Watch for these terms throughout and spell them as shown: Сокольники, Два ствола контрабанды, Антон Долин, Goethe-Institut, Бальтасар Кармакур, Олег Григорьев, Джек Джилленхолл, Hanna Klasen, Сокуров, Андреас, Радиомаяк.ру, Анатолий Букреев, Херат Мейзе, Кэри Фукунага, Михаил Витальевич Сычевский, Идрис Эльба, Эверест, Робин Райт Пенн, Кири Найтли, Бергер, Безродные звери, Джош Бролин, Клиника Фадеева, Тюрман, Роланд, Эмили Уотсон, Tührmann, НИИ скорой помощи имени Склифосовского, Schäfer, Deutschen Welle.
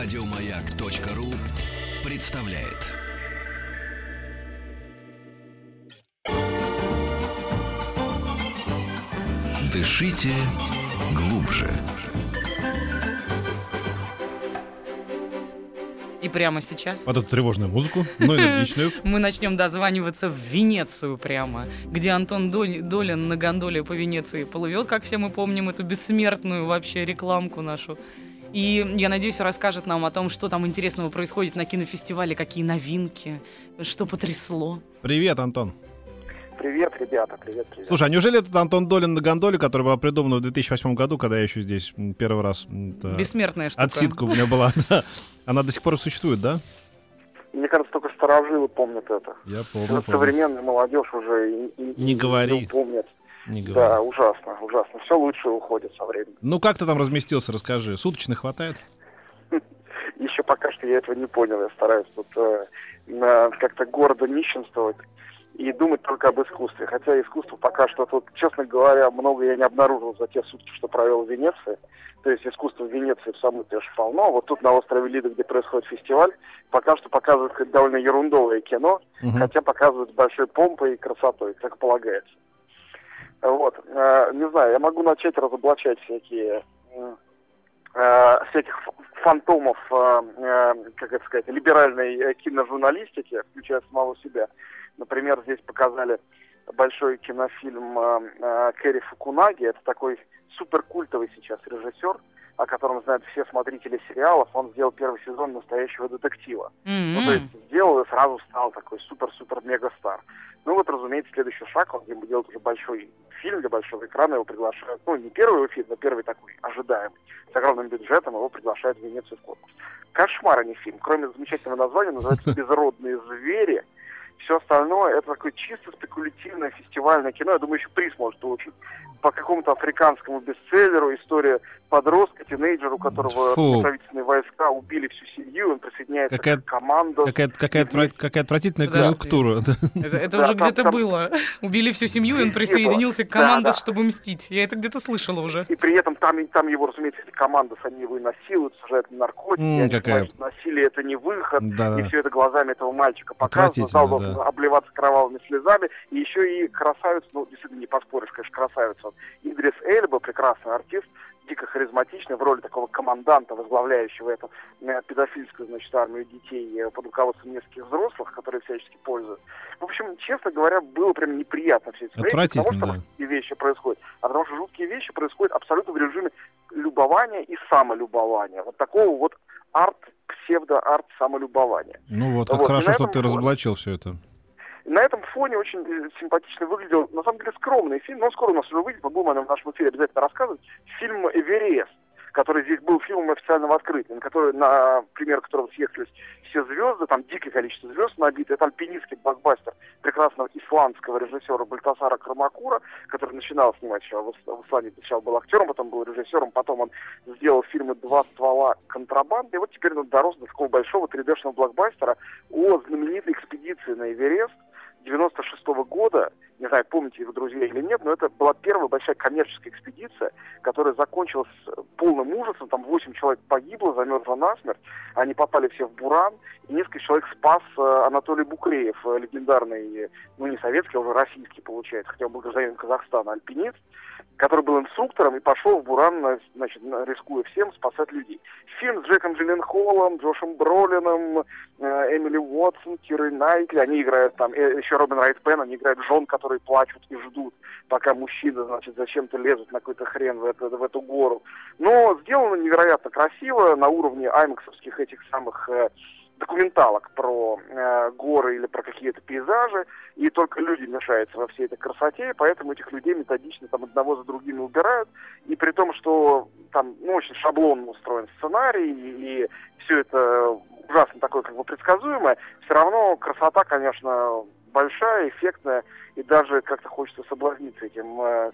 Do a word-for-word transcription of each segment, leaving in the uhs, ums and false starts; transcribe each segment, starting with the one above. Радиомаяк.ру представляет. Дышите глубже. И прямо сейчас. Под эту тревожную музыку, но энергичную. Мы начнем дозваниваться в Венецию прямо, где Антон Долин на гондоле по Венеции плывет, как все мы помним, эту бессмертную вообще рекламку нашу. И, я надеюсь, расскажет нам о том, что там интересного происходит на кинофестивале, какие новинки, что потрясло. Привет, Антон. Привет, ребята, привет, привет. Слушай, а неужели этот Антон Долин на гондоле, которая была придумана в две тысячи восьмом году, когда я еще здесь первый раз... Это... Бессмертная штука. Отсидка у меня была. Она до сих пор существует, да? Мне кажется, только старожилы помнят это. Я помню. Современная молодежь уже не говорит. Не говорю. Да, ужасно, ужасно. Все лучше уходит со временем. Ну как ты там разместился, расскажи. Суточно хватает? Еще пока что я этого не понял. Я стараюсь тут как-то гордо нищенствовать и думать только об искусстве. Хотя искусство пока что тут, честно говоря, много я не обнаружил за те сутки, что провел в Венеции. То есть искусство в Венеции в самой тоже полно. Вот тут на острове Лида, где происходит фестиваль, пока что показывают как довольно ерундовое кино, угу. хотя показывают с большой помпой и красотой, как полагается. Вот, э, не знаю, я могу начать разоблачать всякие, э, всяких фантомов, э, как это сказать, либеральной киножурналистики, включая самого себя. Например, здесь показали большой кинофильм э, э, Кэри Фукунаги, это такой суперкультовый сейчас режиссер, о котором знают все смотрители сериалов, он сделал первый сезон «Настоящего детектива». Mm-hmm. Ну, то есть сделал и сразу стал такой супер-супер-мега-стар. Ну вот, разумеется, следующий шаг, он ему делает уже большой фильм для большого экрана, его приглашают, ну, не первый его фильм, но первый такой, ожидаемый, с огромным бюджетом, его приглашают в Венецию в конкурс. Кошмар, а не фильм, кроме замечательного названия, называется «Безродные звери». Все остальное, это такое чисто спекулятивное фестивальное кино. Я думаю, еще приз может получить. По какому-то африканскому бестселлеру история подростка, тинейджера, у которого Фу. правительственные войска убили всю семью, он присоединяется какая, к команду. Какая, какая, вместе... какая отвратительная конъюнктура. Это, это да, уже там, где-то там... было. Убили всю семью, и он присоединился к команде, да, чтобы да. мстить. Я это где-то слышала уже. И при этом там, там его, разумеется, команда, сами его и насилуют, сюжет наркотики. М, какая... Насилие — это не выход. Да, и да. все это глазами этого мальчика показывает. Зал да. обливаться кровавыми слезами. И еще и красавец, ну, действительно, не поспоришь, конечно, красавец. Идрис Эльба, прекрасный артист, дико харизматичный, в роли такого команданта, возглавляющего эту педофильскую, значит, армию детей под руководством нескольких взрослых, которые всячески пользуются. В общем, честно говоря, было прям неприятно все это смотреть, потому что да. жуткие вещи происходят. А потому что жуткие вещи происходят абсолютно в режиме любования и самолюбования. Вот такого вот арт, псевдо-арт самолюбования. Ну вот, вот. Хорошо, что ты разоблачил все это. На этом фоне очень симпатично выглядел, на самом деле, скромный фильм, но скоро у нас уже выйдет, мы будем о нем в нашем эфире обязательно рассказывать, фильм «Эверест», который здесь был фильмом официального открытия, на который, на пример которого съехались все звезды, там дикое количество звезд набито, это альпинистский блокбастер прекрасного исландского режиссера Бальтасара Кармакура, который начинал снимать еще в Исландии, сначала был актером, потом был режиссером, потом он сделал фильмы «Два ствола контрабанды», и вот теперь он дорос до такого большого три дэ-шного блокбастера о знаменитой экспедиции на Эверест девяносто шестого года, не знаю, помните его друзья или нет, но это была первая большая коммерческая экспедиция, которая закончилась полным ужасом, там восемь человек погибло, замерзло насмерть, они попали все в буран, и несколько человек спас Анатолий Букреев, легендарный, ну не советский, а уже российский получается, хотя он был гражданин Казахстана, альпинист, который был инструктором и пошел в буран, значит, рискуя всем, спасать людей. Фильм с Джеком Джилленхоллом, Джошем Бролином, Эмили Уотсон, Кири Найтли, они играют там, еще Робин Райт Пенн, они играют жен, которые плачут и ждут, пока мужчины, значит, зачем-то лезут на какой-то хрен в, это, в эту гору. Но сделано невероятно красиво, на уровне аймаксовских этих самых... документалок про э, горы или про какие-то пейзажи, и только люди мешаются во всей этой красоте, поэтому этих людей методично там одного за другими убирают, и при том, что там ну, очень шаблонно устроен сценарий, и, и все это ужасно такое как бы предсказуемое, все равно красота, конечно, большая, эффектная, и даже как-то хочется соблазниться этим э,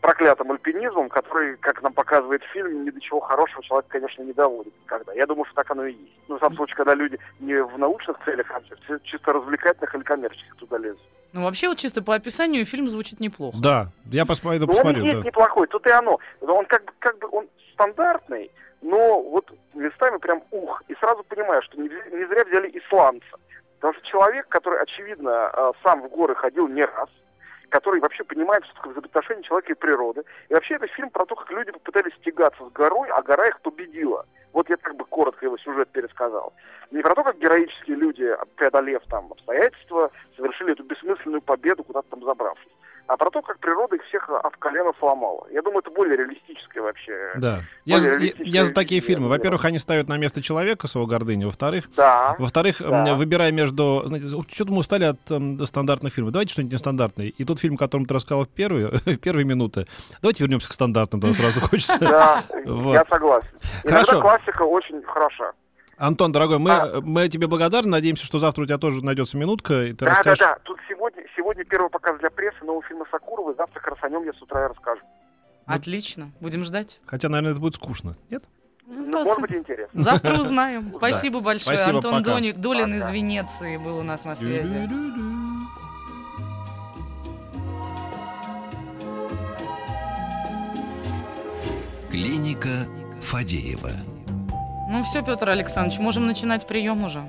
проклятым альпинизмом, который, как нам показывает фильм, ни до чего хорошего человека, конечно, не доводит никогда. Я думаю, что так оно и есть. Ну, в самом случае, когда люди не в научных целях, а чисто развлекательных или коммерческих туда лезут. Ну, вообще, вот чисто по описанию фильм звучит неплохо. Да, я пос... это посмотрю. Он да. неплохой, тут и оно. Он как бы, как бы он стандартный, но вот местами прям ух, и сразу понимаю, что не, не зря взяли исландца. Потому что человек, который, очевидно, сам в горы ходил не раз, который вообще понимает, что такое взаимоотношение человека и природы. И вообще это фильм про то, как люди попытались тягаться с горой, а гора их победила. Вот я как бы коротко его сюжет пересказал. Не про то, как героические люди, преодолев там обстоятельства, совершили эту бессмысленную победу, куда-то там забравшись. А про то, как природа их всех от колена сломала. Я думаю, это более реалистическое вообще. Да. Я за, я, я за такие фильмы. Во-первых, они ставят на место человека свою гордыню. Во-вторых, да, во-вторых, да. выбирая между... Знаете, что-то мы устали от э, стандартных фильмов. Давайте что-нибудь нестандартное. И тот фильм, о котором ты рассказал в первые, в первые минуты. Давайте вернемся к стандартным, тогда сразу хочется. Да, я согласен. Иногда классика очень хороша. Антон, дорогой, мы, а... мы тебе благодарны. Надеемся, что завтра у тебя тоже найдется минутка. И ты да, расскажешь... да, да. Тут сегодня, сегодня первый показ для прессы нового фильма Сокурова. Завтра как раз о нем я с утра расскажу. Отлично. Будем ждать. Хотя, наверное, это будет скучно. Нет? Ну, может быть, интересно. Завтра узнаем. Спасибо большое. Спасибо, Антон Доник, Долин пока. Из Венеции был у нас на связи. Клиника Фадеева. Ну все, Петр Александрович, можем начинать прием уже.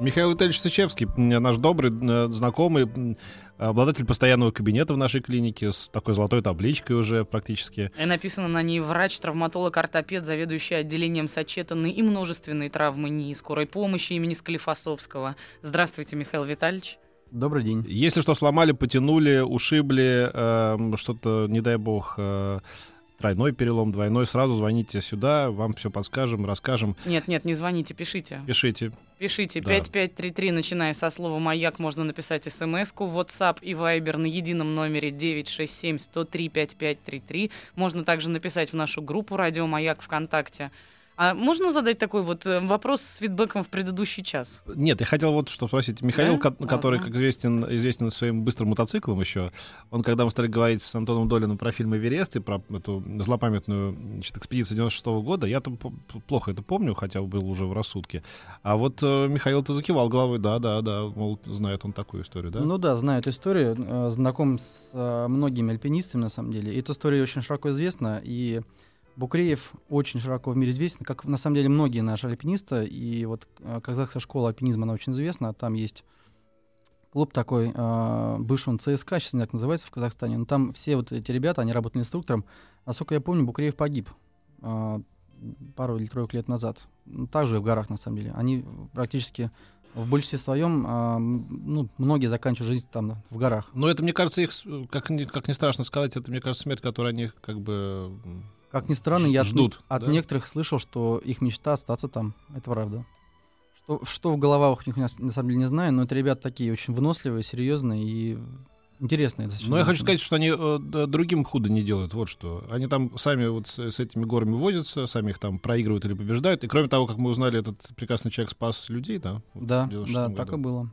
Михаил Витальевич Сычевский, наш добрый, знакомый, обладатель постоянного кабинета в нашей клинике с такой золотой табличкой уже практически. И написано на ней врач, травматолог, ортопед, заведующий отделением сочетанной и множественной травмы НИИ скорой помощи имени Склифосовского. Здравствуйте, Михаил Витальевич. Добрый день. Если что, сломали, потянули, ушибли, э, что-то, не дай бог... Э, тройной перелом, двойной, сразу звоните сюда, вам все подскажем, расскажем. Нет, нет, не звоните, пишите. Пишите. Пишите, да. пять пять три три, начиная со слова «Маяк», можно написать смс-ку, WhatsApp и Viber на едином номере девять шесть семь сто три пятьдесят пять тридцать три. Можно также написать в нашу группу «Радиомаяк» ВКонтакте. А можно задать такой вот вопрос с фидбэком в предыдущий час? Нет, я хотел вот что спросить. Михаил, да? ко- который, как известен, известен своим быстрым мотоциклом еще, он, когда мы стали говорить с Антоном Долиным про фильм «Эверест» и про эту злопамятную, значит, экспедицию девяносто шестого года, я-то плохо это помню, хотя был уже в рассудке. А вот э, Михаил-то закивал головой, да-да-да, мол, знает он такую историю, да? Ну да, знает историю, знаком с многими альпинистами, на самом деле. И эта история очень широко известна, и Букреев очень широко в мире известен, как на самом деле многие наши альпинисты, и вот казахская школа альпинизма, она очень известна, там есть клуб такой, э, бывший он ЦСКА, сейчас не так называется в Казахстане, но там все вот эти ребята, они работали инструктором, насколько я помню, Букреев погиб э, пару или тройку лет назад, также в горах на самом деле, они практически... В большинстве своем э, ну, многие заканчивают жизнь там в горах. Но это, мне кажется, их, как, как ни страшно сказать, это, мне кажется, смерть, которую они как бы как ни странно, ж- я ждут, от, да? от некоторых слышал, что их мечта остаться там. Это правда. Что, что в головах у них, на самом деле, не знаю, но это ребята такие очень выносливые, серьезные и... Интересно это. Но я хочу сказать, что они э, другим худо не делают, вот что. Они там сами вот с, с этими горами возятся, сами их там проигрывают или побеждают. И кроме того, как мы узнали, этот прекрасный человек спас людей, да? Вот да, да, так и было.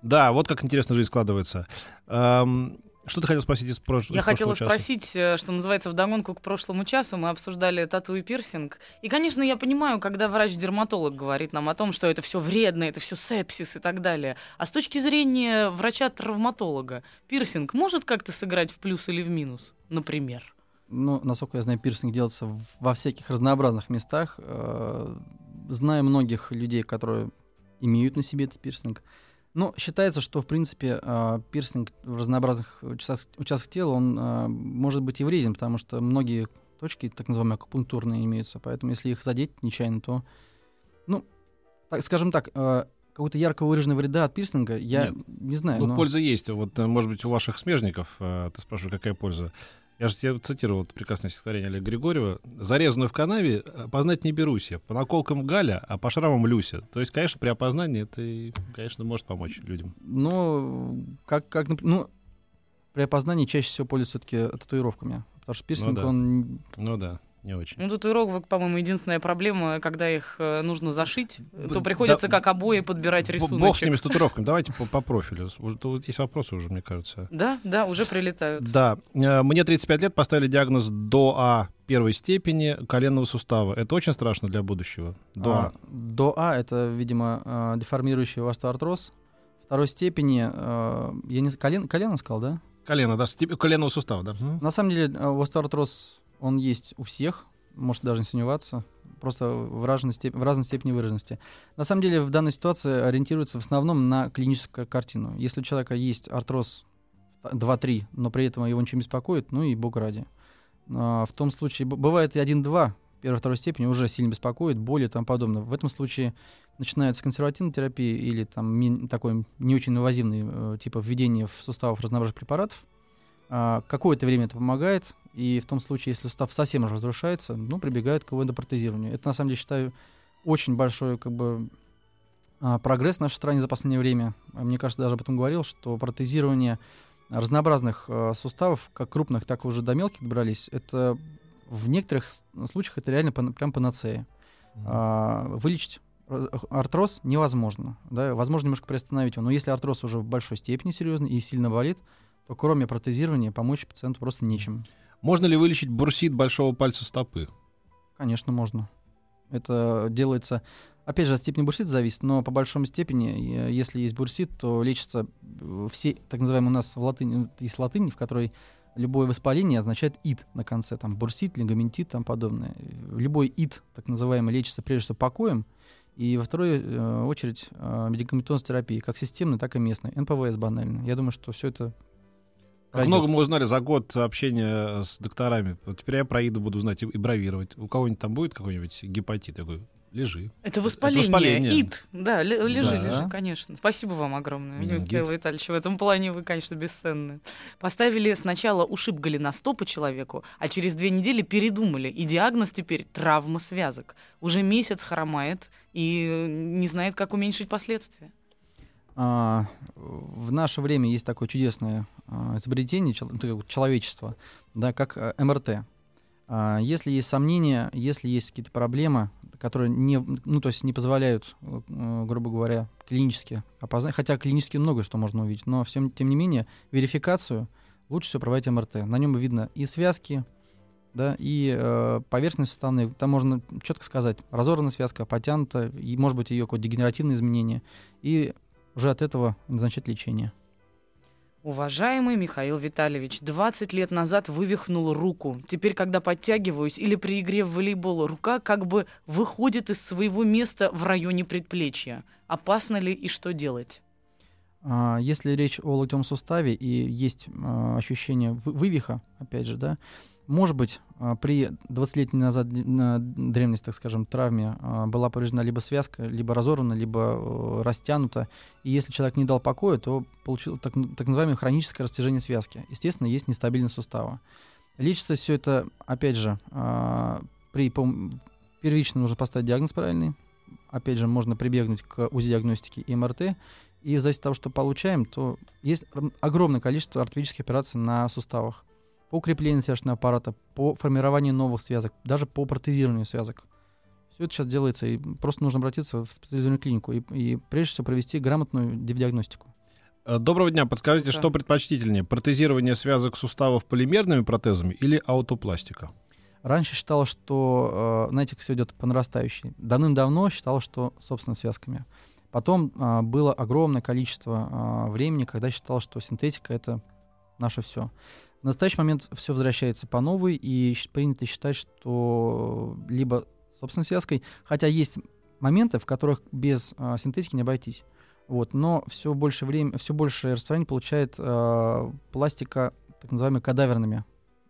Да, вот как интересно жизнь складывается. Эм... Что ты хотел спросить из прошлого Я из прошлого хотела часа? спросить, что называется, вдогонку к прошлому часу. Мы обсуждали тату и пирсинг. И, конечно, я понимаю, когда врач-дерматолог говорит нам о том, что это все вредно, это все сепсис и так далее. А с точки зрения врача-травматолога, пирсинг может как-то сыграть в плюс или в минус, например? Ну, насколько я знаю, пирсинг делается во всяких разнообразных местах. Знаю многих людей, которые имеют на себе этот пирсинг. Ну, считается, что, в принципе, пирсинг в разнообразных участках тела, он может быть и вреден, потому что многие точки, так называемые акупунктурные, имеются, поэтому если их задеть нечаянно, то, ну, так, скажем так, какого-то ярко выраженного вреда от пирсинга я Нет. не знаю. Ну, но... польза есть. Вот, может быть, у ваших смежников, ты спрашиваешь, какая польза? Я же тебе цитировал прекрасное стихотворение Олега Григорьева. «Зарезанную в канаве познать не берусь я. По наколкам Галя, а по шрамам Люся». То есть, конечно, при опознании это, конечно, может помочь людям. Ну, как, как, ну, при опознании чаще всего пользуются все-таки татуировками. Потому что пирсинг, ну, да. он... Ну да. Не очень. Ну, татуировок, по-моему, единственная проблема, когда их нужно зашить, Б- то приходится да, как обои подбирать рисунок. Бог с ними, с татуировками. Давайте по, по профилю. Тут есть вопросы уже, мне кажется. Да, да, уже прилетают. Да. Мне тридцать пять лет, поставили диагноз ДОА первой степени коленного сустава. Это очень страшно для будущего? ДОА. А, ДОА — это, видимо, деформирующий остеоартроз. Второй степени... Я не... Колен... Колено сказал, да? Колено, да. Степ... Коленного сустава, да. На самом деле остеоартроз... Он есть у всех, может даже не сомневаться. просто в разной степени, в разной степени выраженности. На самом деле в данной ситуации ориентируется в основном на клиническую картину. Если у человека есть артроз два-три, но при этом его ничего не беспокоит, ну и бог ради. А в том случае, бывает и один-два, первой-второй степени уже сильно беспокоит, боли и тому подобное. В этом случае начинается консервативная терапия или там ми- такой не очень инвазивный, э, типа введение в суставов разнообразных препаратов. А какое-то время это помогает, и в том случае, если сустав совсем уже разрушается, ну, прибегают к его эндопротезированию. Это, на самом деле, считаю, очень большой, как бы, прогресс в нашей стране за последнее время. Мне кажется, даже об этом говорил, что протезирование разнообразных э, суставов, как крупных, так и уже до мелких добрались, это в некоторых случаях это реально пан, прям панацея. Mm-hmm. А, вылечить артроз невозможно. Да? Возможно, немножко приостановить его. Но если артроз уже в большой степени серьезный и сильно болит, то кроме протезирования помочь пациенту просто нечем. Можно ли вылечить бурсит большого пальца стопы? Конечно, можно. Это делается... Опять же, от степени бурсита зависит, но по большому степени, если есть бурсит, то лечится все, так называемые у нас в латыни, есть латынь, в которой любое воспаление означает ид на конце, там бурсит, лигаментит и тому подобное. Любой ид, так называемый, лечится прежде всего покоем, и во вторую очередь медикаментозной терапией, как системной, так и местной, эн пэ вэ эс банально. Я думаю, что все это... Как много мы узнали за год общения с докторами. Теперь я про иду буду знать и бровировать. У кого-нибудь там будет какой-нибудь гепатит? Я говорю, лежи. Это воспаление. Это воспаление. Ид. Да, л- лежи, да. лежи, конечно. Спасибо вам огромное, Михаил Витальевич. В этом плане вы, конечно, бесценны. Поставили сначала ушиб голеностопа человеку, а через две недели передумали. И диагноз теперь травма связок. Уже месяц хромает и не знает, как уменьшить последствия. А, в наше время есть такое чудесное а, изобретение чел- человечества, да, как а, эм эр тэ. А, если есть сомнения, если есть какие-то проблемы, которые не, ну, то есть не позволяют, а, грубо говоря, клинически опознать, хотя клинически много что можно увидеть, но всем, тем не менее верификацию лучше всего проводить эм эр тэ. На нем видно и связки, да, и э, поверхность суставной, там можно четко сказать, разорвана связка, потянута, и, может быть, ее какое-то дегенеративное изменение, и уже от этого назначать лечение. Уважаемый Михаил Витальевич, двадцать лет назад вывихнул руку. Теперь, когда подтягиваюсь или при игре в волейбол, рука как бы выходит из своего места в районе предплечья. Опасно ли и что делать? Если речь о локтевом суставе и есть ощущение вывиха, опять же, да, может быть, при двадцатилетней назад древности, так скажем, травме была повреждена либо связка, либо разорвана, либо растянута. И если человек не дал покоя, то получил так, так называемое хроническое растяжение связки. Естественно, есть нестабильность сустава. Лечится все это, опять же, при первично нужно поставить диагноз правильный. Опять же, можно прибегнуть к УЗИ-диагностике и эм эр тэ. И в зависимости от того, что получаем, то есть огромное количество ортопедических операций на суставах. По укреплению связочного аппарата, по формированию новых связок, даже по протезированию связок. Все это сейчас делается, и просто нужно обратиться в специализированную клинику и, и прежде всего провести грамотную диагностику. Доброго дня. Подскажите, да. Что предпочтительнее? Протезирование связок суставов полимерными протезами или аутопластика? Раньше считалось, что, знаете, как все идет по нарастающей. Давным-давно считалось, что собственно связками. Потом было огромное количество времени, когда считалось, что синтетика — это наше все. В настоящий момент все возвращается по новой, и принято считать, что либо собственной связкой, хотя есть моменты, в которых без а, синтетики не обойтись. Вот, но все больше время, все большее распространение получает а, пластика так называемыми кадаверными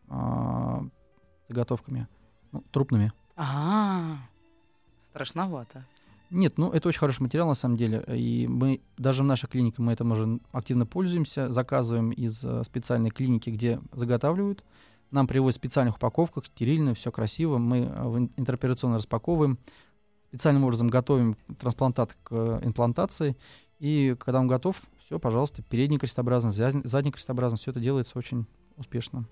а, заготовками, ну, трупными. А-а-а, страшновато. Нет, ну это очень хороший материал на самом деле, и мы даже в нашей клинике мы этим уже активно пользуемся, заказываем из специальной клиники, где заготавливают, нам привозят в специальных упаковках, стерильно, все красиво, мы интероперационно распаковываем, специальным образом готовим трансплантат к имплантации, и когда он готов, все, пожалуйста, передний крестообразно, задний крестообразно, все это делается очень успешно.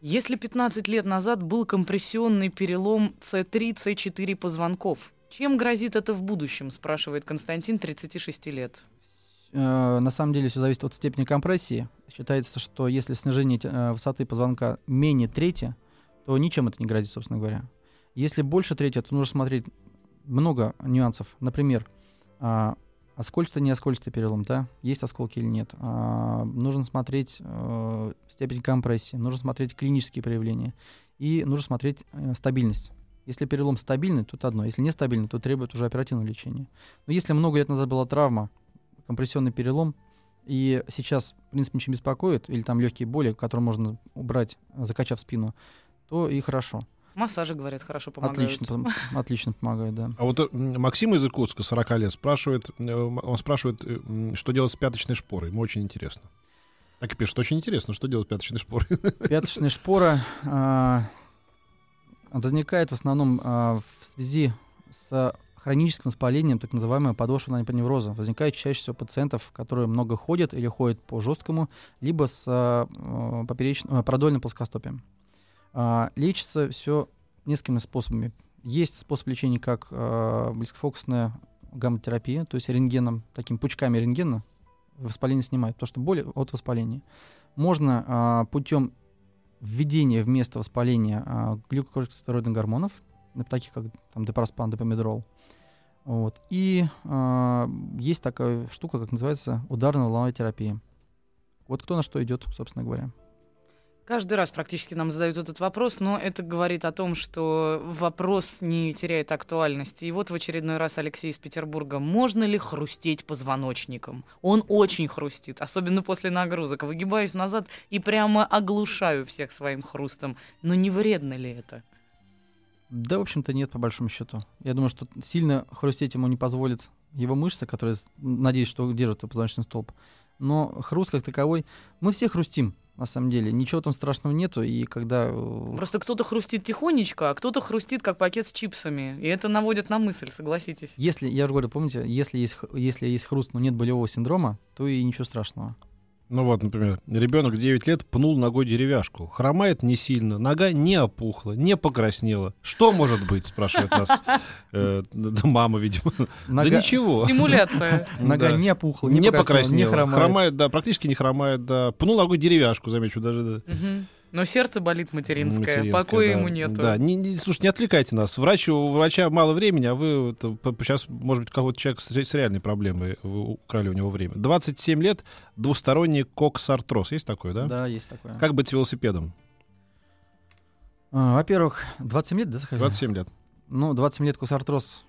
Если пятнадцать лет назад был компрессионный перелом цэ три цэ четыре позвонков, чем грозит это в будущем, спрашивает Константин, тридцать шесть лет. На самом деле все зависит от степени компрессии. Считается, что если снижение высоты позвонка менее трети, то ничем это не грозит, собственно говоря. Если больше трети, то нужно смотреть много нюансов. Например, оскольчатый, не оскольчатый перелом, да? Есть осколки или нет. Нужно смотреть степень компрессии, нужно смотреть клинические проявления и нужно смотреть стабильность Если перелом стабильный, тут одно. Если нестабильный, то требует уже оперативного лечения. Но если много лет назад была травма, компрессионный перелом, и сейчас, в принципе, ничего не беспокоит, или там легкие боли, которые можно убрать, закачав спину, то и хорошо. Массажи, говорят, хорошо помогают. Отлично, отлично помогают, да. А вот Максим из Иркутска, сорок лет, спрашивает, он спрашивает, что делать с пяточной шпорой. Ему очень интересно. Так и пишет, очень интересно, что делать с пяточной шпорой. Пяточная шпора а, возникает в основном а, в связи с хроническим воспалением, так называемая подошвенного поневроза. Возникает чаще всего пациентов, которые много ходят или ходят по жесткому, либо с а, поперечным, продольным плоскостопием. А, лечится все несколькими способами. Есть способ лечения, как а, близкофокусная гамма-терапия, то есть рентгеном, такими пучками рентгена, воспаление снимает, потому что боль от воспаления. Можно а, путем введения вместо воспаления а, глюкокортикостероидных гормонов, таких как там, депраспан, депомедрол. Вот. И а, есть такая штука, как называется ударно-волновая терапия. Вот кто на что идет, собственно говоря. Каждый раз практически нам задают этот вопрос, но это говорит о том, что вопрос не теряет актуальности. И вот в очередной раз Алексей из Петербурга. Можно ли хрустеть позвоночником? Он очень хрустит, особенно после нагрузок. Выгибаюсь назад и прямо оглушаю всех своим хрустом. Но не вредно ли это? Да, в общем-то, нет, по большому счету. Я думаю, что сильно хрустеть ему не позволит его мышцы, которые, надеюсь, что держат позвоночный столб. Но хруст как таковой... Мы все хрустим. На самом деле, ничего там страшного нету, и когда... Просто кто-то хрустит тихонечко, а кто-то хрустит, как пакет с чипсами. И это наводит на мысль, согласитесь. Если, я же говорю, помните, если есть, если есть хруст, но нет болевого синдрома, то и ничего страшного. Ну вот, например, ребенок девять лет пнул ногой деревяшку. Хромает не сильно, нога не опухла, не покраснела. Что может быть, спрашивает нас мама, видимо. Да ничего. Симуляция. Нога не опухла, не покраснела. Хромает, да, практически не хромает, да. Пнул ногой деревяшку, замечу, даже... Но сердце болит материнское, материнское покоя да, ему нету. Да. Не, не, слушай, не отвлекайте нас. Врач, у врача мало времени, а вы это, сейчас, может быть, какой-то человек с, с реальной проблемой, вы украли у него время. двадцать семь лет, двусторонний коксартроз. Есть такое, да? Да, есть такое. Как быть с велосипедом? А, во-первых, двадцать семь лет, да? Скажи? двадцать семь лет. Ну, двадцать семь лет коксартроз.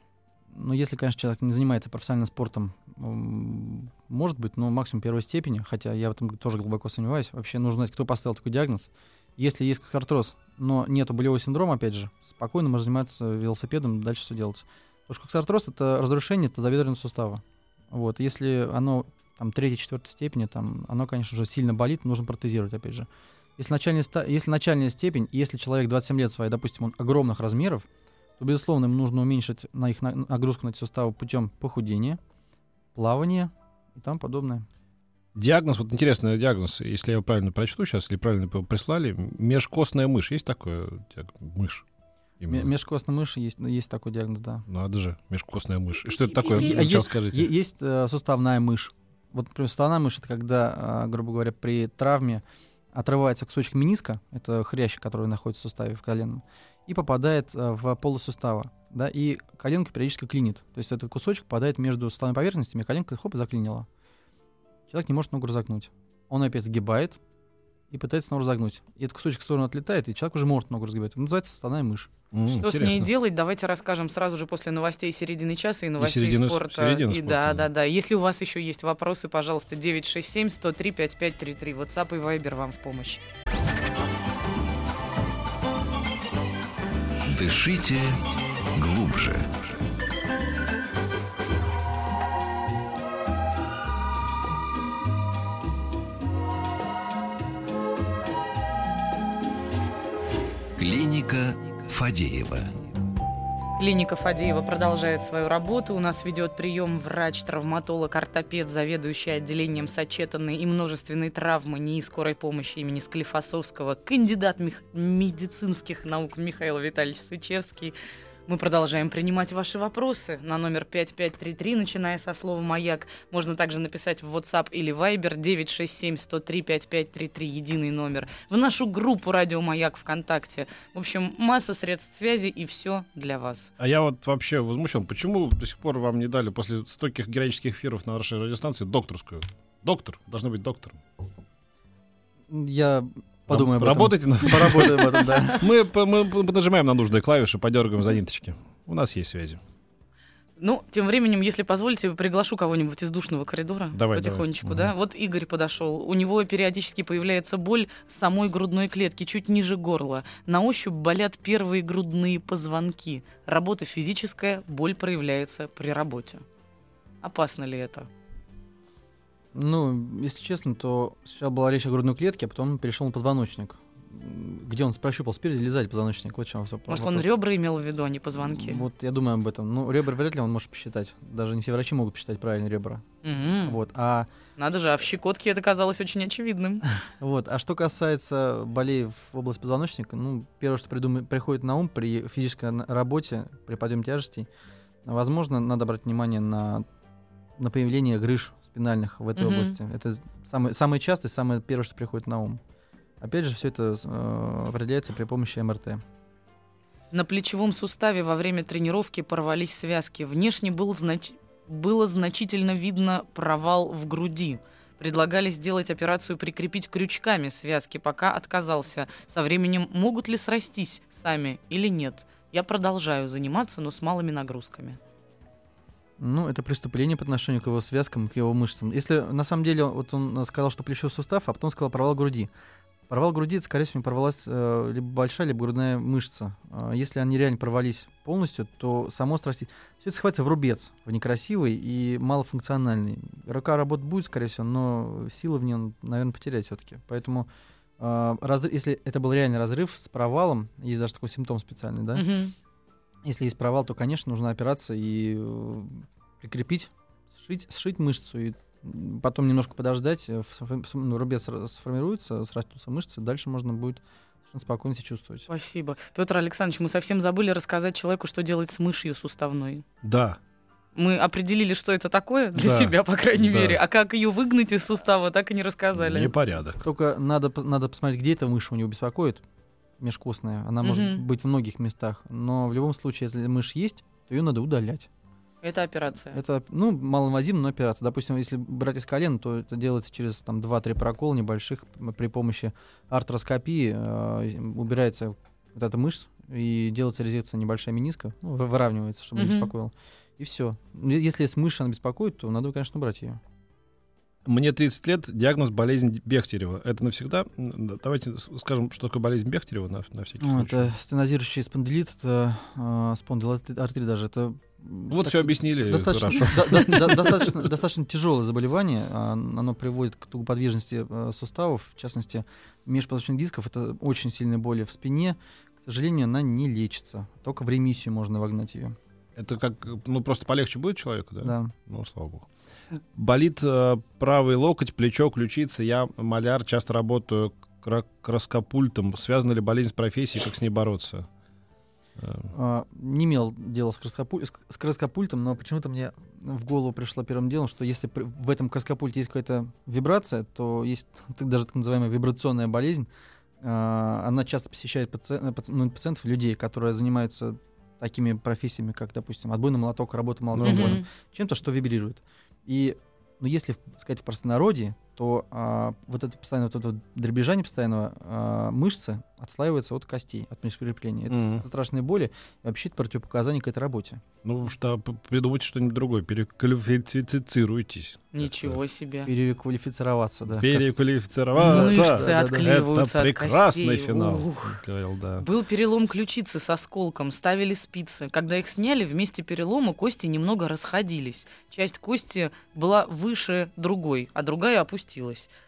Ну, если, конечно, человек не занимается профессиональным спортом, может быть, но ну, максимум первой степени, хотя я в этом тоже глубоко сомневаюсь. Вообще нужно знать, кто поставил такой диагноз. Если есть коксартроз, но нету болевого синдрома, опять же, спокойно можно заниматься велосипедом, дальше все делать. Потому что коксартроз — это разрушение тазобедренного сустава. Вот. Если оно там третьей-четвёртой степени, там, оно, конечно, уже сильно болит, нужно протезировать, опять же. Если начальная, если начальная степень, если человек двадцать семь лет своей, допустим, он огромных размеров, то, безусловно, им нужно уменьшить на их нагрузку на эти суставы путем похудения, плавания и тому подобное. Диагноз, вот интересный диагноз, если я его правильно прочту сейчас, или правильно прислали, межкостная мышь, есть такой диагноз? Мышь? Именно. Межкостная мышь, есть, есть такой диагноз, да. Надо же, межкостная мышь. Что это такое? Есть, скажите. Есть э, суставная мышь. Вот, например, суставная мышь, это когда, э, грубо говоря, при травме отрывается кусочек мениска, это хрящ, который находится в суставе в коленном, и попадает э, в полость сустава, да, и коленка периодически клинит. То есть этот кусочек попадает между суставными поверхностями, коленка хоп, заклинила. Человек не может ногу разогнуть. Он опять сгибает и пытается ногу разогнуть. И этот кусочек в сторону отлетает, и человек уже может ногу разгибать. Он называется суставная мышь. Mm, что интересно. С ней делать, давайте расскажем сразу же после новостей середины часа и новостей и середину, спорта. Середину и спорта. Да, да, да. Если у вас еще есть вопросы, пожалуйста, девять шесть семь сто три пятьдесят пять тридцать три. WhatsApp и Viber вам в помощь. Дышите глубже. Клиника Фадеева. Клиника Фадеева продолжает свою работу. У нас ведет прием врач-травматолог, ортопед, заведующий отделением сочетанной и множественной травмы НИИ скорой помощи имени Склифосовского, кандидат мех... медицинских наук Михаил Витальевич Сычевский. Мы продолжаем принимать ваши вопросы на номер пять пять три три, начиная со слова «Маяк». Можно также написать в WhatsApp или Viber девять шесть семь сто три пятьдесят пять тридцать три, единый номер. В нашу группу «Радио Маяк» ВКонтакте. В общем, масса средств связи и все для вас. А я вот вообще возмущен, почему до сих пор вам не дали после стольких героических эфиров на нашей радиостанции докторскую? Доктор, должны быть доктором. Я... Подумай об этом. Работайте над этом, да. Мы нажимаем на нужные клавиши, подергаем за ниточки. У нас есть связи. Ну, тем временем, если позволите, приглашу кого-нибудь из душного коридора. Давай, потихонечку, давай. Да? Угу. Вот Игорь подошел. У него периодически появляется боль самой грудной клетки, чуть ниже горла. На ощупь болят первые грудные позвонки. Работа физическая, боль проявляется при работе. Опасно ли это? Ну, если честно, то сейчас была речь о грудной клетке, а потом он перешел на позвоночник. Где он прощупал спереди или сзади позвоночник? Вот чем все. Может, вопрос. Он ребра имел в виду, а не позвонки? Вот я думаю об этом. Ну, ребра вряд ли он может посчитать. Даже не все врачи могут посчитать правильно ребра. Mm-hmm. Вот. А... Надо же, а в щекотке это казалось очень очевидным. Вот. А что касается болей в области позвоночника, ну, первое, что придум... приходит на ум при физической работе, при подъеме тяжестей, возможно, надо обратить внимание на, на появление грыж спинальных в этой mm-hmm. области. Это самое, самое частое, самое первое, что приходит на ум. Опять же, все это э, определяется при помощи эм эр тэ. На плечевом суставе во время тренировки порвались связки. Внешне был знач... было значительно видно провал в груди. Предлагали сделать операцию, прикрепить крючками связки, пока отказался. Со временем могут ли срастись сами или нет? Я продолжаю заниматься, но с малыми нагрузками. Ну, это преступление по отношению к его связкам, к его мышцам. Если на самом деле вот он сказал, что плечевой сустав, а потом сказал провал груди. Провал груди, это, скорее всего, порвалась э, либо большая, либо грудная мышца. Э, если они реально порвались полностью, то само срастить. Все это схватится в рубец, в некрасивый и малофункциональный. Рука работать будет, скорее всего, но силы в ней он, наверное, потеряет все-таки. Поэтому, э, разрыв, если это был реальный разрыв с провалом, есть даже такой симптом специальный, да? Mm-hmm. Если есть провал, то, конечно, нужна операция и э, прикрепить, сшить, сшить мышцу и потом немножко подождать, рубец сформируется, срастутся мышцы, дальше можно будет спокойно себя чувствовать. Спасибо. Петр Александрович, мы совсем забыли рассказать человеку, что делать с мышью суставной. Да. Мы определили, что это такое для да. себя, по крайней да. мере, а как ее выгнать из сустава, так и не рассказали. Непорядок. Только надо, надо посмотреть, где эта мышь у него беспокоит, межкостная. Она mm-hmm. может быть в многих местах, но в любом случае, если мышь есть, то ее надо удалять. Это операция? Это, ну, малоинвазивная, но операция. Допустим, если брать из колена, то это делается через там, два-три прокола небольших. При помощи артроскопии э, убирается вот эта мышца и делается резекция небольшая мениска, ну, выравнивается, чтобы mm-hmm. не беспокоило. И все. Если с мыши она беспокоит, то надо, конечно, убрать ее. Мне тридцать лет, диагноз болезнь Бехтерева. Это навсегда? Давайте скажем, что такое болезнь Бехтерева на, на всякий ну, случай. Это стенозирующий спондилит, это э, спондилоартрит даже. Это вот так, все объяснили. Достаточно, до, до, до, достаточно, достаточно тяжелое заболевание. Оно приводит к тугоподвижности суставов, в частности, межпозвоночных дисков. Это очень сильные боли в спине. К сожалению, она не лечится. Только в ремиссию можно вогнать ее. Это как, ну, просто полегче будет человеку, да? Да. Ну, слава богу. Болит э, правый локоть, плечо, ключица. Я маляр, часто работаю крак- краскопультом. Связана ли болезнь с профессией, как с ней бороться? Uh, не имел дела с, краскопуль... с краскопультом, но почему-то мне в голову пришло первым делом, что если при... в этом краскопульте есть какая-то вибрация, то есть даже так называемая вибрационная болезнь, uh, она часто посещает паци... паци... ну, пациентов, людей, которые занимаются такими профессиями, как, допустим, отбойный молоток, работа молотого отбойным, mm-hmm. чем-то, что вибрирует. И, ну, если сказать в простонародье, то а, вот это постоянное вот это дребезжание постоянного а, мышцы отслаивается от костей, от межкрепления. Это mm-hmm. страшные боли и вообще это противопоказание к этой работе. Ну что, придумайте что-нибудь другое, переквалифицируйтесь. Ничего это, себе. Переквалифицироваться, да. Переквалифицироваться. Мышцы да, отклеиваются от костей. Это прекрасный финал. Говорил, да. Был перелом ключицы с осколком, ставили спицы. Когда их сняли, вместе перелома кости немного расходились. Часть кости была выше другой, а другая опустилась.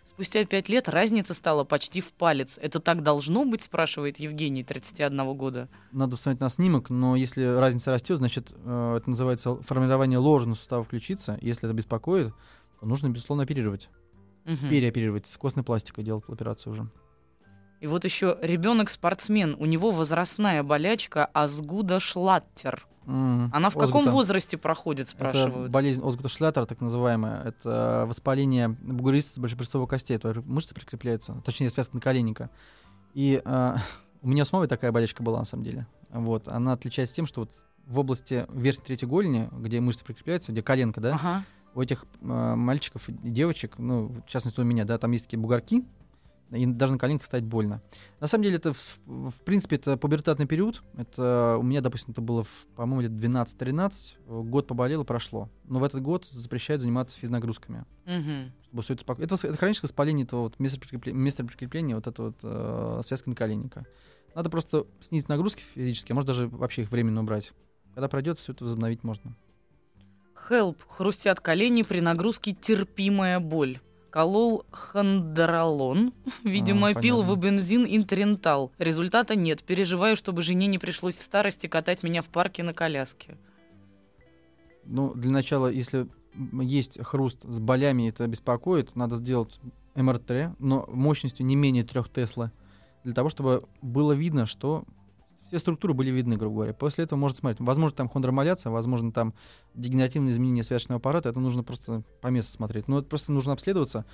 Спустя пять лет разница стала почти в палец. Это так должно быть, спрашивает Евгений, тридцать один года. Надо посмотреть на снимок, но если разница растет, значит, это называется формирование ложного сустава ключицы. Если это беспокоит, то нужно, безусловно, оперировать. Угу. Переоперировать. С костной пластикой делать операцию уже. И вот еще ребенок-спортсмен. У него возрастная болячка Озгуда Шлаттер. Mm-hmm. Она в Озгута. Каком возрасте проходит, спрашивают? Это болезнь Озгуда Шлаттер, так называемая. Это воспаление бугристых большебрюшковых костей. То есть мышцы прикрепляются, точнее связка наколенника. И э, у меня у самой такая болячка была на самом деле. Вот. Она отличается тем, что вот в области верхней трети голени, где мышцы прикрепляются, где коленка, да, uh-huh. у этих э, мальчиков и девочек, ну в частности у меня, да, там есть такие бугорки. и даже на коленках стать больно. На самом деле, это, в, в принципе, это пубертатный период. Это, у меня, допустим, это было, в, по-моему, лет двенадцать-тринадцать, год поболело, прошло. Но в этот год запрещают заниматься физнагрузками. Угу. Чтобы все это, споко... это, это хроническое воспаление этого вот места прикрепления, места прикрепления вот этого вот, э, связки наколенника. Надо просто снизить нагрузки физические, а может даже вообще их временно убрать. Когда пройдет, все это возобновить можно. Хелп. Хрустят колени при нагрузке, терпимая боль. Колол хондролон, видимо, а, пил в бензин интерентал. Результата нет. Переживаю, чтобы жене не пришлось в старости катать меня в парке на коляске. Ну, для начала, если есть хруст с болями, это беспокоит, надо сделать эм эр тэ, но мощностью не менее трех Тесла, для того, чтобы было видно, что все структуры были видны, грубо говоря. После этого можно смотреть. Возможно, там хондромаляция, возможно, там дегенеративные изменения связочного аппарата. Это нужно просто по месту смотреть. Но это просто нужно обследоваться.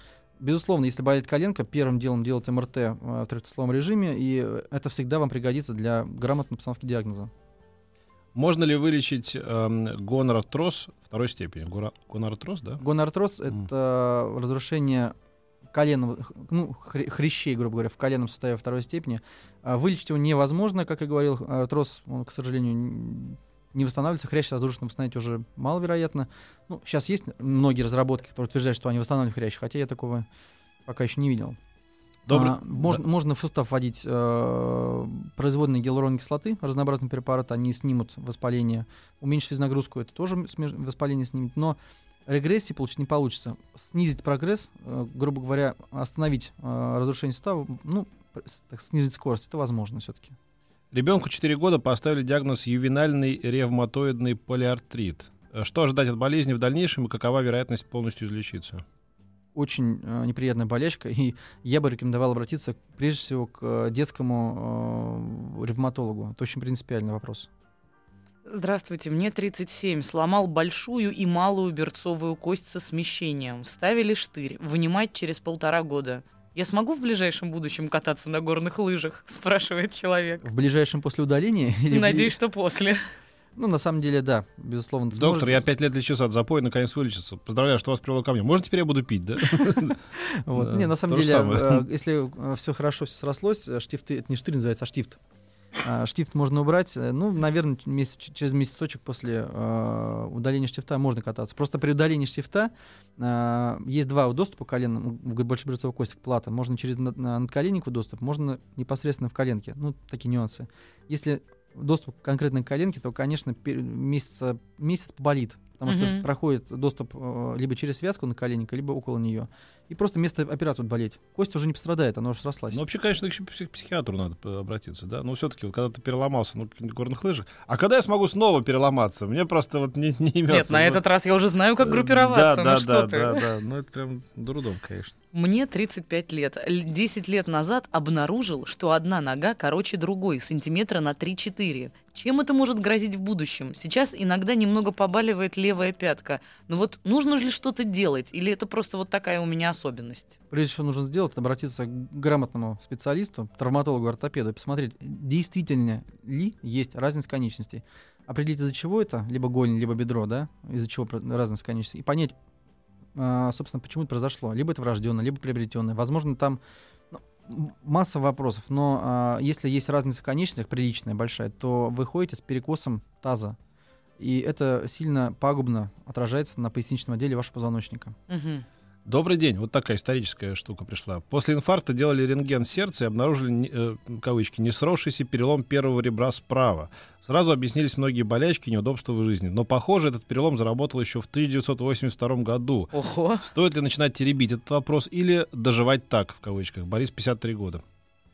Безусловно, если болит коленка, первым делом делать эм эр тэ в трехтесловом режиме, и это всегда вам пригодится для грамотной постановки диагноза. Можно ли вылечить э, гонартроз второй степени? Гора... Гонартроз, да? Гонартроз mm. — это разрушение коленного, ну, хрящей, грубо говоря, в коленном суставе второй степени. Вылечить его невозможно, как я говорил, артроз, он, к сожалению, не восстанавливается, хрящ разрушен восстановить уже маловероятно. Ну, сейчас есть многие разработки, которые утверждают, что они восстанавливают хрящ, хотя я такого пока еще не видел. Добрый... А, можно, да. можно в сустав вводить э, производные гиалуроновой кислоты, разнообразные препараты, они снимут воспаление, уменьшить физнагрузку, это тоже воспаление снимет, но регрессии получить не получится. Снизить прогресс, э, грубо говоря, остановить э, разрушение сустава, ну, так, снизить скорость, это возможно все-таки. Ребенку четыре года поставили диагноз ювенальный ревматоидный полиартрит. Что ожидать от болезни в дальнейшем и какова вероятность полностью излечиться? Очень э, неприятная болячка, и я бы рекомендовал обратиться прежде всего к э, детскому э, ревматологу. Это очень принципиальный вопрос. Здравствуйте, мне тридцать семь. Сломал большую и малую берцовую кость со смещением. Вставили штырь. Вынимать через полтора года. Я смогу в ближайшем будущем кататься на горных лыжах? Спрашивает человек. В ближайшем после удаления? Надеюсь, что после. Ну, на самом деле, да, безусловно. Доктор, сможет. Я пять лет лечусь от запоя, наконец вылечился. Поздравляю, что вас привело ко мне. Можно теперь я буду пить, да? Не, на самом деле, если все хорошо, все срослось, штифты, это не штырь называется, а штифт. Штифт можно убрать. Ну, наверное, месяц, через месяцочек после э, удаления штифта можно кататься. Просто при удалении штифта э, есть два доступа к колену, большеберцовой кости, к платам. Можно через надколенниковый доступ, можно непосредственно в коленке. Ну, такие нюансы. Если доступ конкретно к коленке, то, конечно, месяца, месяц поболит. Потому mm-hmm. что проходит доступ э, либо через связку на коленнике, либо около нее. И просто место операции будет болеть. Кость уже не пострадает, она уже срослась. Ну, вообще, конечно, к психиатру надо обратиться, да. Но все-таки, вот, когда ты переломался на горных лыжах. А когда я смогу снова переломаться? Мне просто вот не, не имется. Нет, на этот раз я уже знаю, как группироваться. Да, да, ну, что да, ты? да, да. Ну, это прям дурдом, конечно. Мне тридцать пять лет. десять лет назад обнаружил, что одна нога короче другой, сантиметра на три-четыре. Чем это может грозить в будущем? Сейчас иногда немного побаливает левая пятка. Но вот нужно ли что-то делать? Или это просто вот такая у меня особенность? Прежде всего нужно сделать, обратиться к грамотному специалисту, травматологу, ортопеду, посмотреть, действительно ли есть разность конечностей. Определить, из-за чего это, либо голень, либо бедро, да, из-за чего разность конечностей. И понять, собственно, почему это произошло. Либо это врожденное, либо приобретенное. Возможно, там ну, масса вопросов. Но а, если есть разница в конечностях, приличная, большая, то вы ходите с перекосом таза. И это сильно пагубно отражается на поясничном отделе вашего позвоночника. Угу. Добрый день. Вот такая историческая штука пришла. После инфаркта делали рентген сердца и обнаружили, э, кавычки, несросшийся перелом первого ребра справа. Сразу объяснились многие болячки и неудобства в жизни. Но, похоже, этот перелом заработал еще в тысяча девятьсот восемьдесят втором году. Ого. Стоит ли начинать теребить этот вопрос или доживать так, в кавычках? Борис, пятьдесят три года.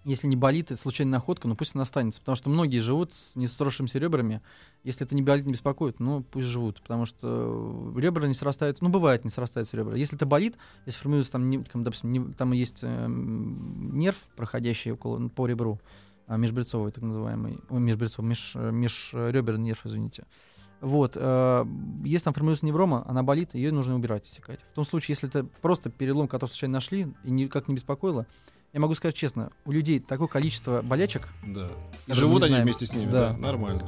Если не болит, это случайная находка, ну пусть она останется. Потому что многие живут с несросшимися ребрами. Если это не болит, не беспокоит, ну пусть живут. Потому что ребра не срастают. Ну, бывает, не срастаются ребра. Если это болит, если формируется, там, не, там, допустим, не, там есть э, нерв, проходящий около, по ребру, э, межбрюцовый, так называемый, о, межбрюцовый, меж, межреберный нерв, извините. Вот, э, если там формируется неврома, она болит, ее нужно убирать, иссекать. В том случае, если это просто перелом, который случайно нашли, и никак не беспокоило, я могу сказать честно, у людей такое количество болячек. Да. Живут они вместе с ними, да. да, нормально.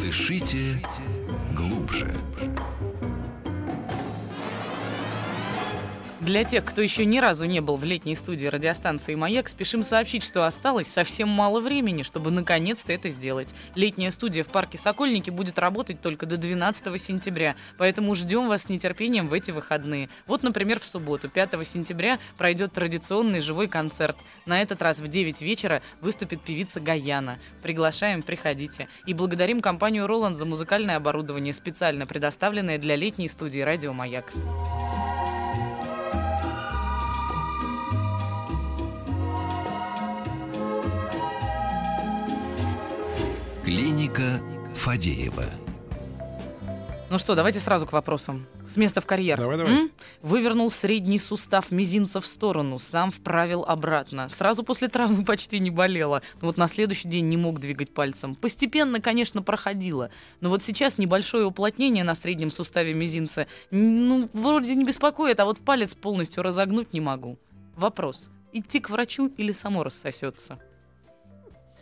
Дышите глубже. Для тех, кто еще ни разу не был в летней студии радиостанции «Маяк», спешим сообщить, что осталось совсем мало времени, чтобы наконец-то это сделать. Летняя студия в парке «Сокольники» будет работать только до двенадцатого сентября, поэтому ждем вас с нетерпением в эти выходные. Вот, например, в субботу, пятого сентября, пройдет традиционный живой концерт. На этот раз в девять вечера выступит певица Гаяна. Приглашаем, приходите. И благодарим компанию «Роланд» за музыкальное оборудование, специально предоставленное для летней студии «Радио Маяк». Клиника Фадеева. Ну что, давайте сразу к вопросам. С места в карьер. Давай, давай. М? Вывернул средний сустав мизинца в сторону, сам вправил обратно. Сразу после травмы почти не болело. Но вот на следующий день не мог двигать пальцем. Постепенно, конечно, проходило. Но вот сейчас небольшое уплотнение на среднем суставе мизинца, ну, вроде не беспокоит, а вот палец полностью разогнуть не могу. Вопрос. Идти к врачу или само рассосется?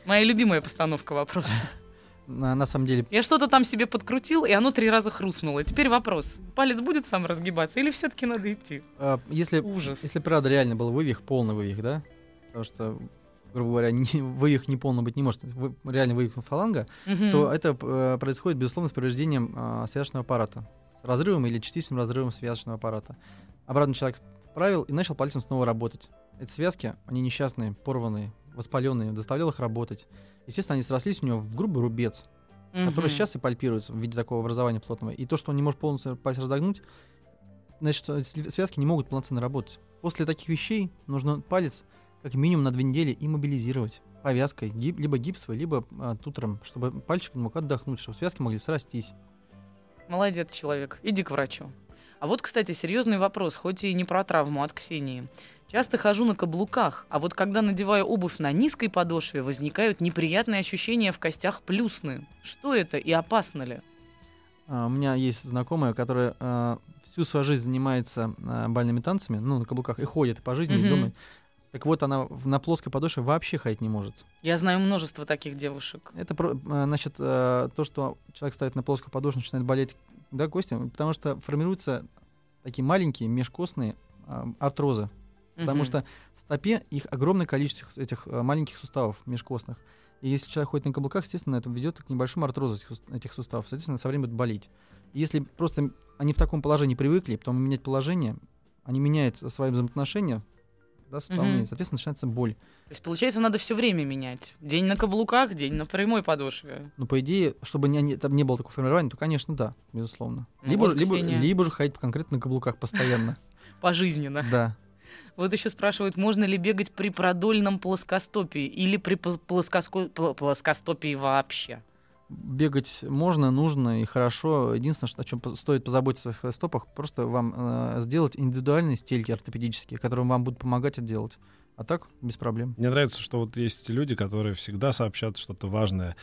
Моя любимая постановка вопроса. На, на самом деле... Я что-то там себе подкрутил, и оно три раза хрустнуло. Теперь вопрос. Палец будет сам разгибаться или все-таки надо идти? А, если, Ужас. Если, правда, реально был вывих, полный вывих, да? Потому что, грубо говоря, не, вывих не полный быть не может. Вы, реально вывихнув фаланга, угу. то это э, происходит, безусловно, с повреждением э, связочного аппарата. С разрывом или частичным разрывом связочного аппарата. Обратно человек вправил и начал пальцем снова работать. Эти связки, они несчастные, порванные, воспаленные, заставлял их работать. Естественно, они срослись у него в грубый рубец, угу. который сейчас и пальпируется в виде такого образования плотного. И то, что он не может полностью палец разогнуть, значит, связки не могут полноценно работать. После таких вещей нужно палец как минимум на две недели иммобилизировать повязкой, гип, либо гипсовой, либо а, тутором, чтобы пальчик мог отдохнуть, чтобы связки могли срастись. Молодец, человек. Иди к врачу. А вот, кстати, серьезный вопрос, хоть и не про травму, от Ксении. Часто хожу на каблуках, а вот когда надеваю обувь на низкой подошве, возникают неприятные ощущения в костях плюсны. Что это и опасно ли? У меня есть знакомая, которая э, всю свою жизнь занимается э, бальными танцами, ну, на каблуках, и ходит и по жизни, mm-hmm. и дома. Так вот, она на плоской подошве вообще ходить не может. Я знаю множество таких девушек. Это, значит, э, то, что человек ставит на плоскую подошву, начинает болеть, да, кости, потому что формируются такие маленькие межкостные э, артрозы. Потому uh-huh. что в стопе их огромное количество этих маленьких суставов межкостных. И если человек ходит на каблуках, естественно, это ведет к небольшому артрозу этих суставов. Соответственно, со временем будет болеть. И если просто они в таком положении привыкли, потом менять положение, они меняют свои взаимоотношения, да, суставные, uh-huh. соответственно, начинается боль. То есть, получается, надо все время менять. День на каблуках, день на прямой подошве. Ну, по идее, чтобы не, не, там не было такого формирования, то, конечно, да, безусловно. Ну, либо, вот либо, либо же ходить конкретно на каблуках постоянно. Пожизненно. Да. Вот еще спрашивают, можно ли бегать при продольном плоскостопии или при плоскоско... плоскостопии вообще? Бегать можно, нужно и хорошо. Единственное, что, о чем стоит позаботиться о своих стопах, просто вам э, сделать индивидуальные стельки ортопедические, которые вам будут помогать это делать. А так без проблем. Мне нравится, что вот есть люди, которые всегда сообщат что-то важное.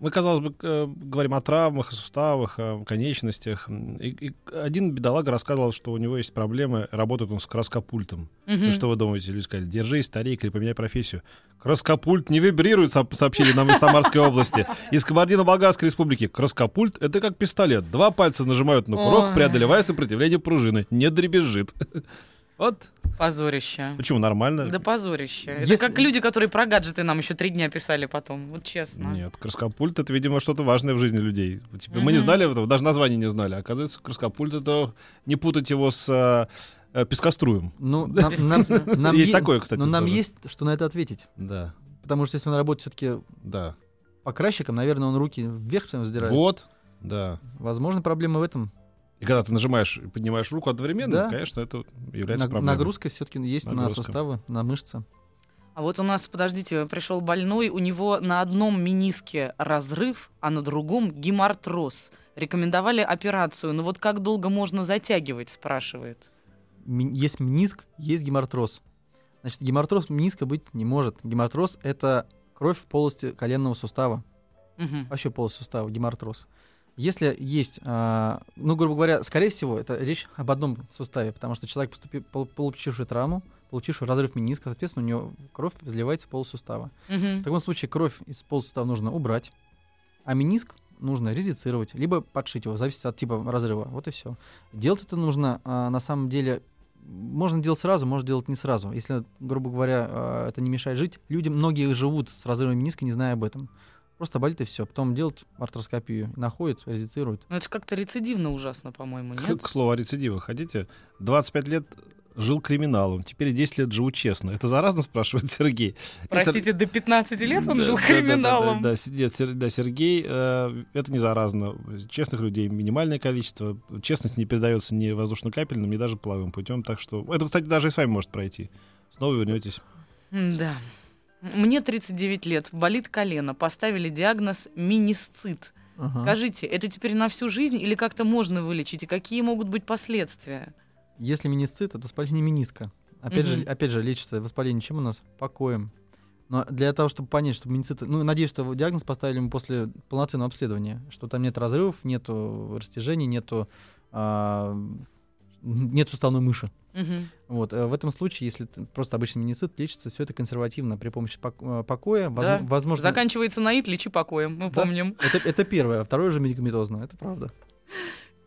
Мы, казалось бы, говорим о травмах, о суставах, о конечностях. И, и один бедолага рассказывал, что у него есть проблемы, работает он с краскопультом. Mm-hmm. Ну что вы думаете? Люди сказали, держись, старик, или поменяй профессию. Краскопульт не вибрирует, сообщили нам из Самарской области. Из Кабардино-Балкарской республики. Краскопульт — это как пистолет. Два пальца нажимают на курок, преодолевая сопротивление пружины. Не дребезжит. Вот. Позорище. Почему? Нормально. Да позорище. Если... Это как люди, которые про гаджеты нам еще три дня писали потом. Вот честно. Нет, краскопульт — это, видимо, что-то важное в жизни людей. Типа, mm-hmm. мы не знали этого, даже название не знали. Оказывается, краскопульт — это не путать его с э, пескоструем. Ну, нам, нам, нам есть е... такое, кстати. Но нам тоже есть, что на это ответить. Да. Потому что если он работает все-таки да. покрасчиком, наверное, он руки вверх вздирает. Вот, да. Возможно, проблема в этом. И когда ты нажимаешь и поднимаешь руку одновременно, да. конечно, это является Наг- проблемой. Нагрузка все-таки есть Нагрузка. на суставы, на мышцы. А вот у нас, подождите, пришел больной, у него на одном мениске разрыв, а на другом гемартроз. Рекомендовали операцию, но вот как долго можно затягивать, спрашивает. Есть мениск, есть гемартроз. Значит, гемартроз мениска быть не может. Гемартроз — это кровь в полости коленного сустава. Угу. Вообще полость сустава, гемартроз. Если есть, ну, грубо говоря, скорее всего, это речь об одном суставе, потому что человек, поступив, получивший травму, получивший разрыв мениска, соответственно, у него кровь изливается в полсустава. Угу. В таком случае кровь из полсустава нужно убрать, а мениск нужно резицировать, либо подшить его, зависит от типа разрыва. Вот и все. Делать это нужно, на самом деле, можно делать сразу, можно делать не сразу. Если, грубо говоря, это не мешает жить. Люди, многие живут с разрывом мениска, не зная об этом. Просто болит и все. Потом делают артроскопию, находят, резицируют. Ну, это же как-то рецидивно ужасно, по-моему, нет? К слову о рецидивах. Хотите? двадцать пять лет жил криминалом, теперь десять лет живу честно. Это заразно, спрашивает Сергей. Простите, это... до пятнадцати лет он да, жил да, криминалом. Да, да, да, да, да, да Сергей, э, это не заразно. Честных людей минимальное количество. Честность не передается ни воздушно-капельным, ни даже плавым путем. Так что это, кстати, даже и с вами может пройти. Снова вернетесь. Да. Мне тридцать девять лет, болит колено, поставили диагноз менисцит. Ага. Скажите, это теперь на всю жизнь или как-то можно вылечить? И какие могут быть последствия? Если менисцит, это воспаление мениска. Опять, угу. же, опять же, лечится воспаление чем у нас? Покоем. Но для того, чтобы понять, что менисцит... Ну, надеюсь, что диагноз поставили мы после полноценного обследования, что там нет разрывов, нет растяжений, нет а, суставной мыши. Угу. Вот. В этом случае, если просто обычный менисцит, лечится все это консервативно при помощи покоя. Воз... Да. Возможно... Заканчивается на ит, лечи покоем, мы да? помним. Это, это первое. А второе же медикаментозно, это правда.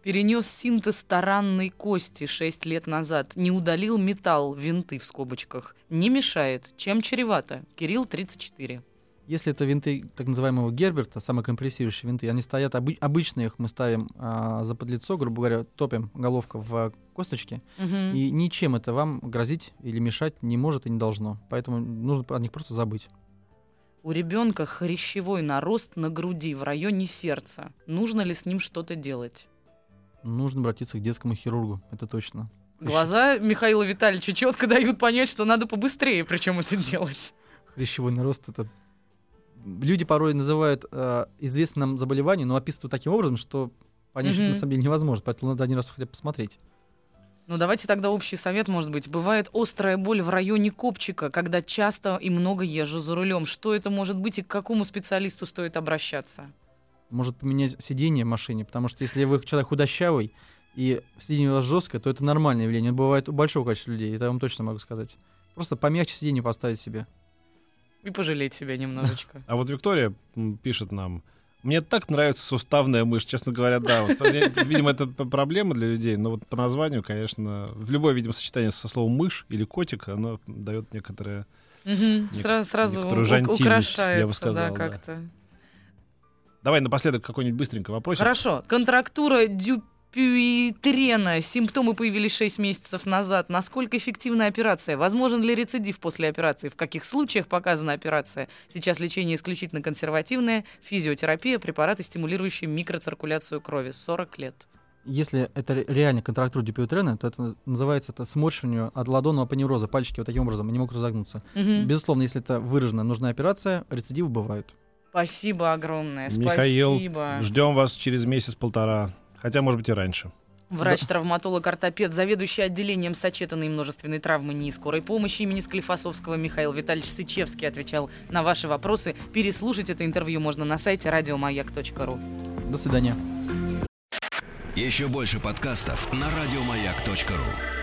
Перенес синтез таранной кости шесть лет назад. Не удалил металл, винты в скобочках. Не мешает. Чем чревато? Кирилл, тридцать четыре. Если это винты так называемого Герберта, самокомпрессирующие винты, они стоят, обы- обычно их мы ставим а, за подлицо, грубо говоря, топим головку в косточке, угу. и ничем это вам грозить или мешать не может и не должно. Поэтому нужно о них просто забыть. У ребенка хрящевой нарост на груди в районе сердца. Нужно ли с ним что-то делать? Нужно обратиться к детскому хирургу, это точно. Глаза Михаила Витальевича четко дают понять, что надо побыстрее, причем это делать. Хрящевой нарост — это... Люди порой называют э, известным нам заболеванием, но описывают таким образом, что понять, mm-hmm. на самом деле невозможно, поэтому надо один раз хотя бы посмотреть. Ну давайте тогда общий совет, может быть. Бывает острая боль в районе копчика, когда часто и много езжу за рулем. Что это может быть и к какому специалисту стоит обращаться? Может поменять сиденье в машине, потому что если вы человек худощавый и сиденье у вас жесткое, то это нормальное явление. Это бывает у большого количества людей, это я вам точно могу сказать. Просто помягче сиденье поставить себе. И пожалеть себя немножечко. А вот Виктория пишет нам: мне так нравится суставная мышь, честно говоря, да. Вот, видимо, это проблема для людей, но вот по названию, конечно, в любое, видимо, сочетание со словом мышь или котик, оно дает некоторое... Угу. Сразу, сразу украшается, я бы сказал, да, как-то. Да. Давай напоследок какой-нибудь быстренько вопрос. Хорошо. Контрактура Депюитрена. Симптомы появились шесть месяцев назад. Насколько эффективна операция? Возможен ли рецидив после операции? В каких случаях показана операция? Сейчас лечение исключительно консервативное. Физиотерапия, препараты, стимулирующие микроциркуляцию крови. сорок лет. Если это реально контрактура Депюитрена, то это называется это сморщивание от ладонного апоневроза. Пальчики вот таким образом, они могут разогнуться. Угу. Безусловно, если это выражено, нужна операция, рецидивы бывают. Спасибо огромное. Михаил, спасибо. Ждем вас через месяц-полтора, хотя, может быть, и раньше. Врач-травматолог-ортопед, заведующий отделением сочетанной множественной травмы НИИ скорой помощи имени Склифосовского Михаил Витальевич Сычевский отвечал на ваши вопросы. Переслушать это интервью можно на сайте радиомаяк точка ру. До свидания. Еще больше подкастов на радиомаяк точка ру.